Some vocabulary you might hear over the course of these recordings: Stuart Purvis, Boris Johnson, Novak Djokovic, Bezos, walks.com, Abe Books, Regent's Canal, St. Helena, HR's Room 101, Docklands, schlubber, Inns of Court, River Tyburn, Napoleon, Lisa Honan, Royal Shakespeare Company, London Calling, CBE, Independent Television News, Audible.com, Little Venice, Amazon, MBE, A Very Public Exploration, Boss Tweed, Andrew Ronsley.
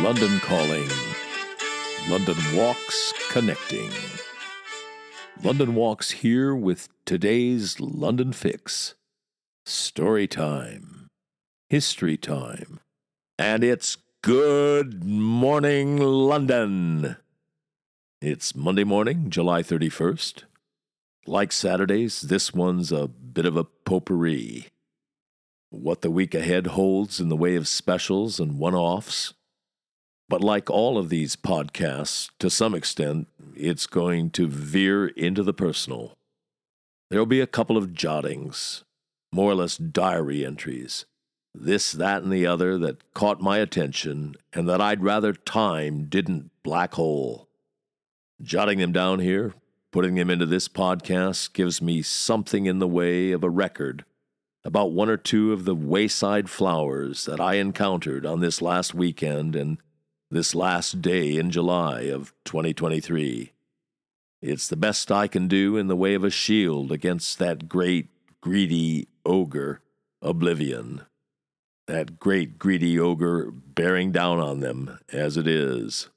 London Calling. London Walks Connecting. London Walks here with today's London Fix. Story time. History time. And it's Good Morning London. It's Monday morning, July 31st. Like Saturdays, this one's a bit of a potpourri. What the week ahead holds in the way of specials and one-offs. But like all of these podcasts, to some extent, it's going to veer into the personal. There'll be a couple of jottings, more or less diary entries, this, that, and the other that caught my attention and that I'd rather time didn't black hole. Jotting them down here, putting them into this podcast gives me something in the way of a record about one or two of the wayside flowers that I encountered on this last weekend and this last day in July of 2023. It's the best I can do in the way of a shield against that great, greedy ogre, Oblivion. That great, greedy ogre bearing down on them as it is.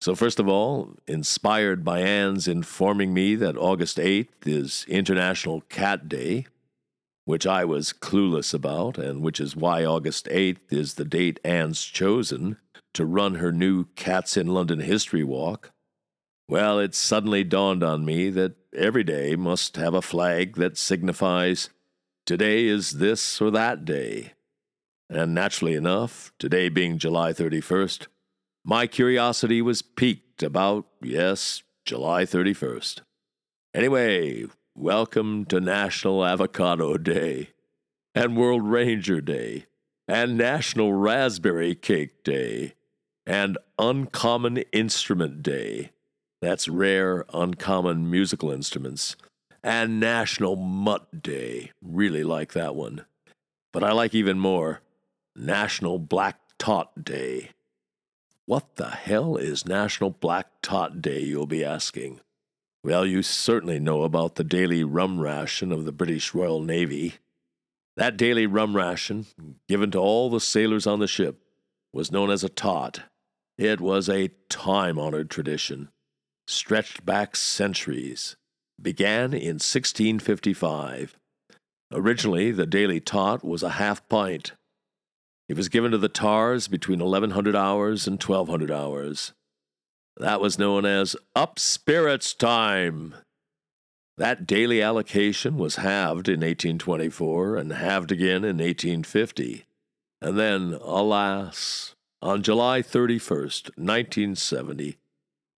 So first of all, inspired by Anne's informing me that August 8th is International Cat Day, which I was clueless about, and which is why August 8th is the date Anne's chosen to run her new Cats in London History Walk, well, it suddenly dawned on me that every day must have a flag that signifies today is this or that day. And naturally enough, today being July 31st, my curiosity was piqued about, yes, July 31st. Anyway, welcome to National Avocado Day, and World Ranger Day, and National Raspberry Cake Day, and Uncommon Instrument Day. That's rare, uncommon musical instruments. And National Mutt Day. Really like that one. But I like even more, National Black Tot Day. What the hell is National Black Tot Day, you'll be asking? Well, you certainly know about the daily rum ration of the British Royal Navy. That daily rum ration, given to all the sailors on the ship, was known as a tot. It was a time-honored tradition, stretched back centuries. Began in 1655. Originally, the daily tot was a half pint. It was given to the tars between 1100 hours and 1200 hours. That was known as Up Spirits Time. That daily allocation was halved in 1824 and halved again in 1850. And then, alas, on July 31st, 1970,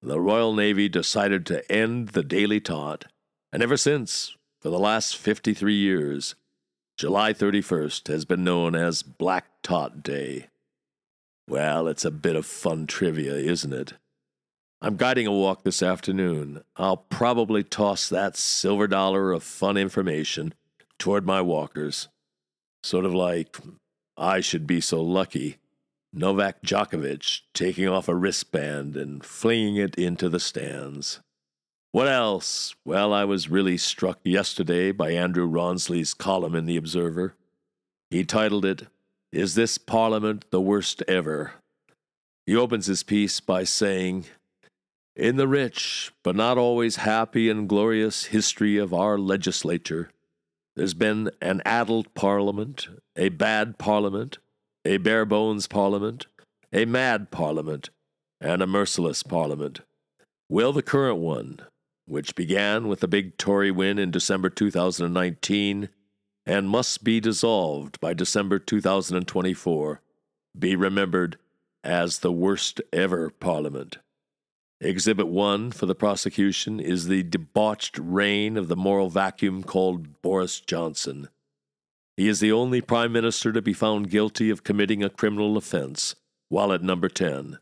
the Royal Navy decided to end the daily tot, and ever since, for the last 53 years, July 31st has been known as Black Tot Day. Well, it's a bit of fun trivia, isn't it? I'm guiding a walk this afternoon. I'll probably toss that silver dollar of fun information toward my walkers. Sort of like, I should be so lucky, Novak Djokovic taking off a wristband and flinging it into the stands. What else? Well, I was really struck yesterday by Andrew Ronsley's column in The Observer. He titled it, Is This Parliament the Worst Ever? He opens his piece by saying, In the rich, but not always happy and glorious history of our legislature, there's been an addled parliament, a bad parliament, a bare-bones parliament, a mad parliament, and a merciless parliament. Will the current one, which began with the big Tory win in December 2019 and must be dissolved by December 2024, be remembered as the worst ever parliament? Exhibit 1 for the prosecution is the debauched reign of the moral vacuum called Boris Johnson. He is the only Prime Minister to be found guilty of committing a criminal offense while at number 10.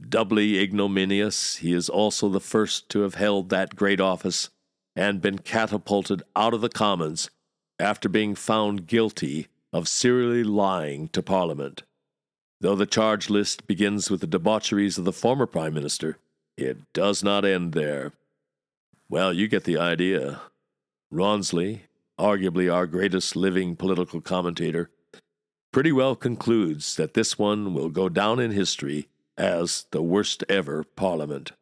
Doubly ignominious, he is also the first to have held that great office and been catapulted out of the Commons after being found guilty of serially lying to Parliament. Though the charge list begins with the debaucheries of the former Prime Minister, it does not end there. Well, you get the idea. Ronsley, arguably our greatest living political commentator, pretty well concludes that this one will go down in history as the worst ever Parliament.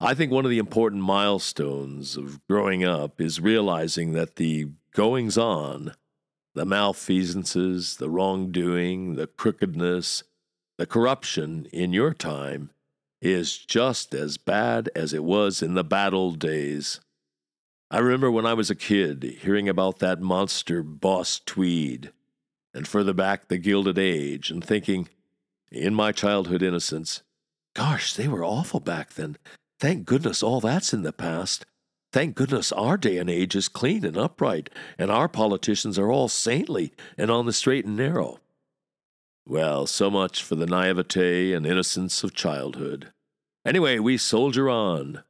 I think one of the important milestones of growing up is realizing that the goings-on, the malfeasances, the wrongdoing, the crookedness, the corruption in your time is just as bad as it was in the bad old days. I remember when I was a kid hearing about that monster Boss Tweed, and further back the Gilded Age, and thinking, in my childhood innocence, gosh, they were awful back then. Thank goodness all that's in the past. Thank goodness our day and age is clean and upright, and our politicians are all saintly and on the straight and narrow. Well, so much for the naivete and innocence of childhood. Anyway, we soldier on.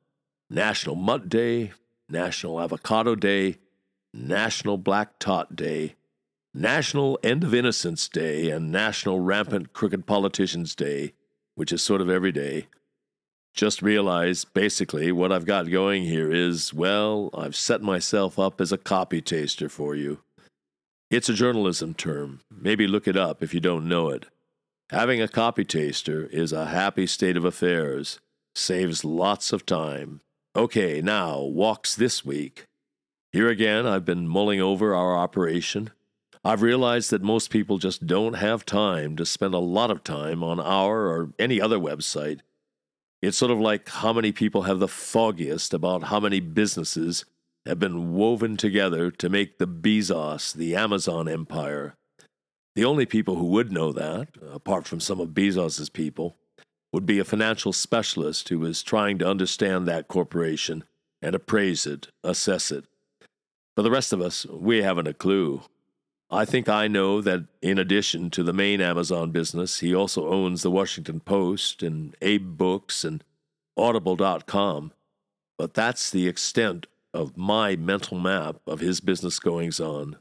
National Mutt Day, National Avocado Day, National Black Tot Day, National End of Innocence Day, and National Rampant Crooked Politicians Day, which is sort of every day. Just realize, basically, what I've got going here is, well, I've set myself up as a copy taster for you. It's a journalism term. Maybe look it up if you don't know it. Having a copy taster is a happy state of affairs. Saves lots of time. Okay, now, walks this week. Here again, I've been mulling over our operation. I've realized that most people just don't have time to spend a lot of time on our or any other website. It's sort of like how many people have the foggiest about how many businesses have been woven together to make the Bezos, the Amazon empire. The only people who would know that, apart from some of Bezos's people, would be a financial specialist who is trying to understand that corporation and appraise it, assess it. For the rest of us, we haven't a clue. I think I know that in addition to the main Amazon business, he also owns the Washington Post and Abe Books and Audible.com, but that's the extent of my mental map of his business goings-on.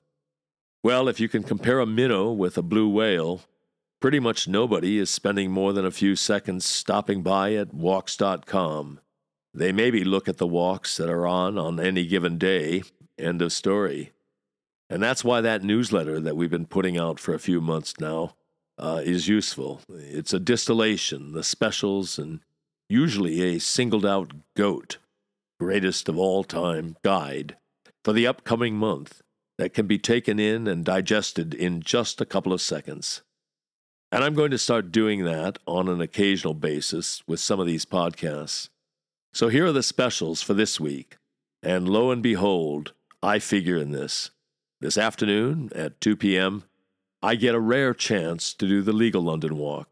Well, if you can compare a minnow with a blue whale, pretty much nobody is spending more than a few seconds stopping by at walks.com. They maybe look at the walks that are on any given day. End of story. And that's why that newsletter that we've been putting out for a few months now is useful. It's a distillation, the specials, and usually a singled-out GOAT, greatest of all time, guide for the upcoming month that can be taken in and digested in just a couple of seconds. And I'm going to start doing that on an occasional basis with some of these podcasts. So here are the specials for this week. And lo and behold, I figure in this. This afternoon at 2 p.m., I get a rare chance to do the legal London walk.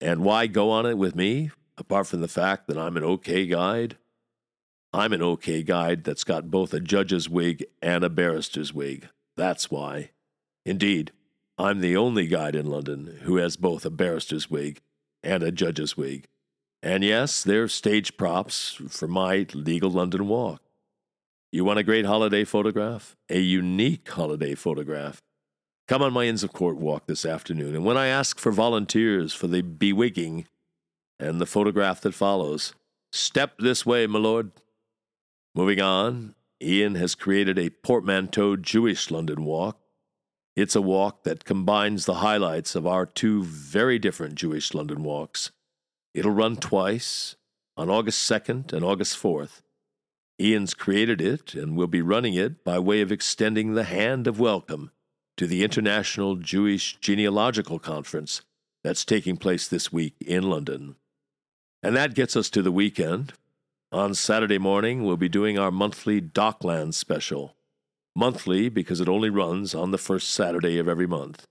And why go on it with me, apart from the fact that I'm an okay guide? I'm an okay guide that's got both a judge's wig and a barrister's wig. That's why. Indeed, I'm the only guide in London who has both a barrister's wig and a judge's wig. And yes, they're stage props for my legal London walk. You want a great holiday photograph? A unique holiday photograph? Come on my Inns of Court walk this afternoon, and when I ask for volunteers for the bewigging and the photograph that follows, step this way, my lord. Moving on, Ian has created a portmanteau Jewish London walk. It's a walk that combines the highlights of our two very different Jewish London walks. It'll run twice, on August 2nd and August 4th. Ian's created it and will be running it by way of extending the hand of welcome to the International Jewish Genealogical Conference that's taking place this week in London. And that gets us to the weekend. On Saturday morning, we'll be doing our monthly Docklands special. Monthly because it only runs on the first Saturday of every month.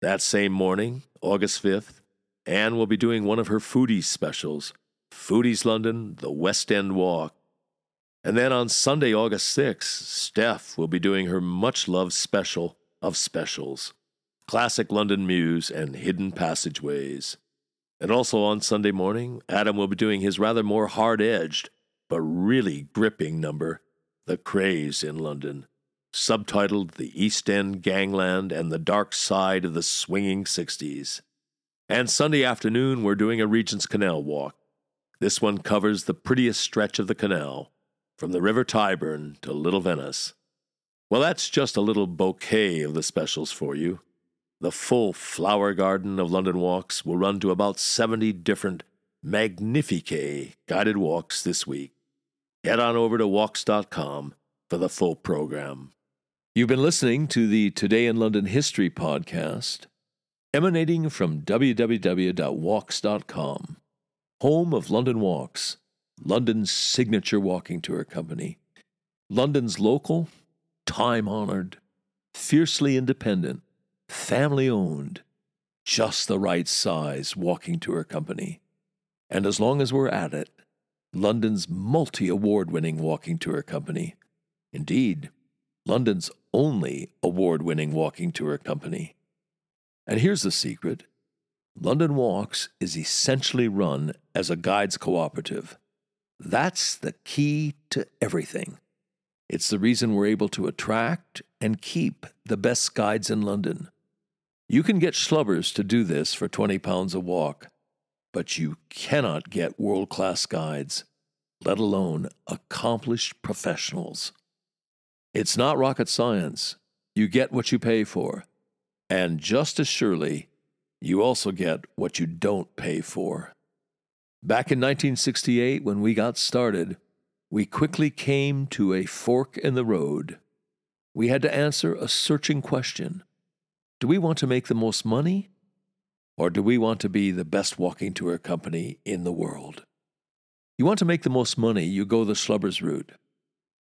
That same morning, August 5th, Anne will be doing one of her foodies specials, Foodies London, the West End Walk. And then on Sunday, August 6th, Steph will be doing her much-loved special of specials, Classic London Mews and Hidden Passageways. And also on Sunday morning, Adam will be doing his rather more hard-edged but really gripping number, The Craze in London, subtitled The East End Gangland and the Dark Side of the Swinging 60s. And Sunday afternoon, we're doing a Regent's Canal walk. This one covers the prettiest stretch of the canal, from the River Tyburn to Little Venice. Well, that's just a little bouquet of the specials for you. The full flower garden of London Walks will run to about 70 different Magnifique guided walks this week. Head on over to walks.com for the full program. You've been listening to the Today in London History podcast, emanating from www.walks.com, home of London Walks, London's signature walking tour company, London's local, time-honored, fiercely independent, family-owned, just the right size walking tour company. And as long as we're at it, London's multi-award-winning walking tour company. Indeed, London's only award-winning walking tour company. And here's the secret. London Walks is essentially run as a guides cooperative. That's the key to everything. It's the reason we're able to attract and keep the best guides in London. You can get schlubbers to do this for £20 a walk, but you cannot get world-class guides, let alone accomplished professionals. It's not rocket science. You get what you pay for. And just as surely, you also get what you don't pay for. Back in 1968, when we got started, we quickly came to a fork in the road. We had to answer a searching question. Do we want to make the most money? Or do we want to be the best walking tour company in the world? You want to make the most money, you go the schlubbers route.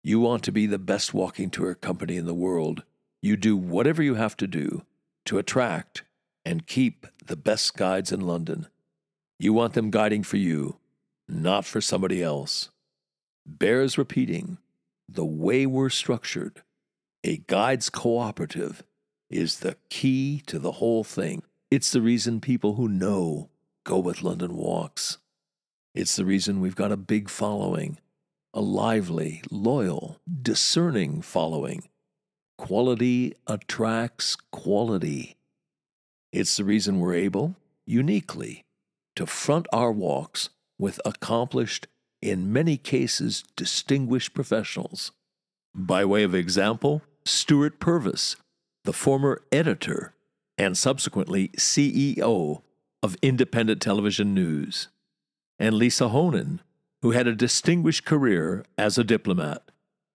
You want to be the best walking tour company in the world. You do whatever you have to do to attract and keep the best guides in London. You want them guiding for you, not for somebody else. Bears repeating, the way we're structured, a guides cooperative, is the key to the whole thing. It's the reason people who know go with London Walks. It's the reason we've got a big following, a lively, loyal, discerning following. Quality attracts quality. It's the reason we're able, uniquely, to front our walks with accomplished, in many cases, distinguished professionals. By way of example, Stuart Purvis, the former editor and subsequently CEO of Independent Television News, and Lisa Honan, who had a distinguished career as a diplomat.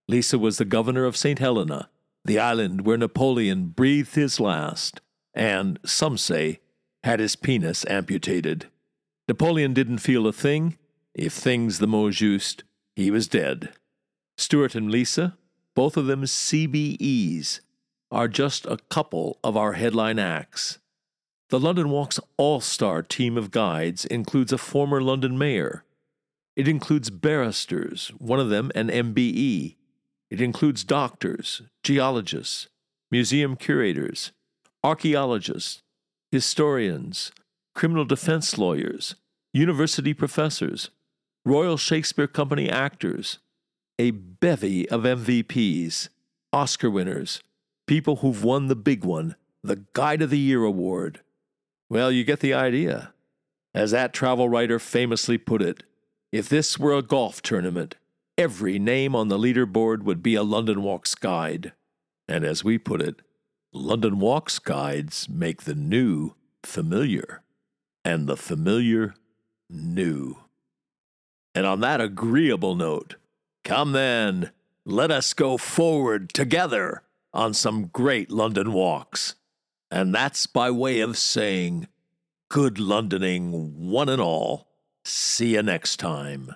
Lisa was the governor of St. Helena, the island where Napoleon breathed his last and, some say, had his penis amputated. Napoleon didn't feel a thing. If thing's the mot juste, he was dead. Stuart and Lisa, both of them CBEs, are just a couple of our headline acts. The London Walks all-star team of guides includes a former London mayor. It includes barristers, one of them an MBE. It includes doctors, geologists, museum curators, archaeologists, historians, criminal defense lawyers, university professors, Royal Shakespeare Company actors, a bevy of MVPs, Oscar winners, people who've won the big one, the Guide of the Year award. Well, you get the idea. As that travel writer famously put it, if this were a golf tournament, every name on the leaderboard would be a London Walks guide. And as we put it, London Walks guides make the new familiar, and the familiar new. And on that agreeable note, come then, let us go forward together on some great London Walks. And that's by way of saying, good Londoning one and all. See you next time.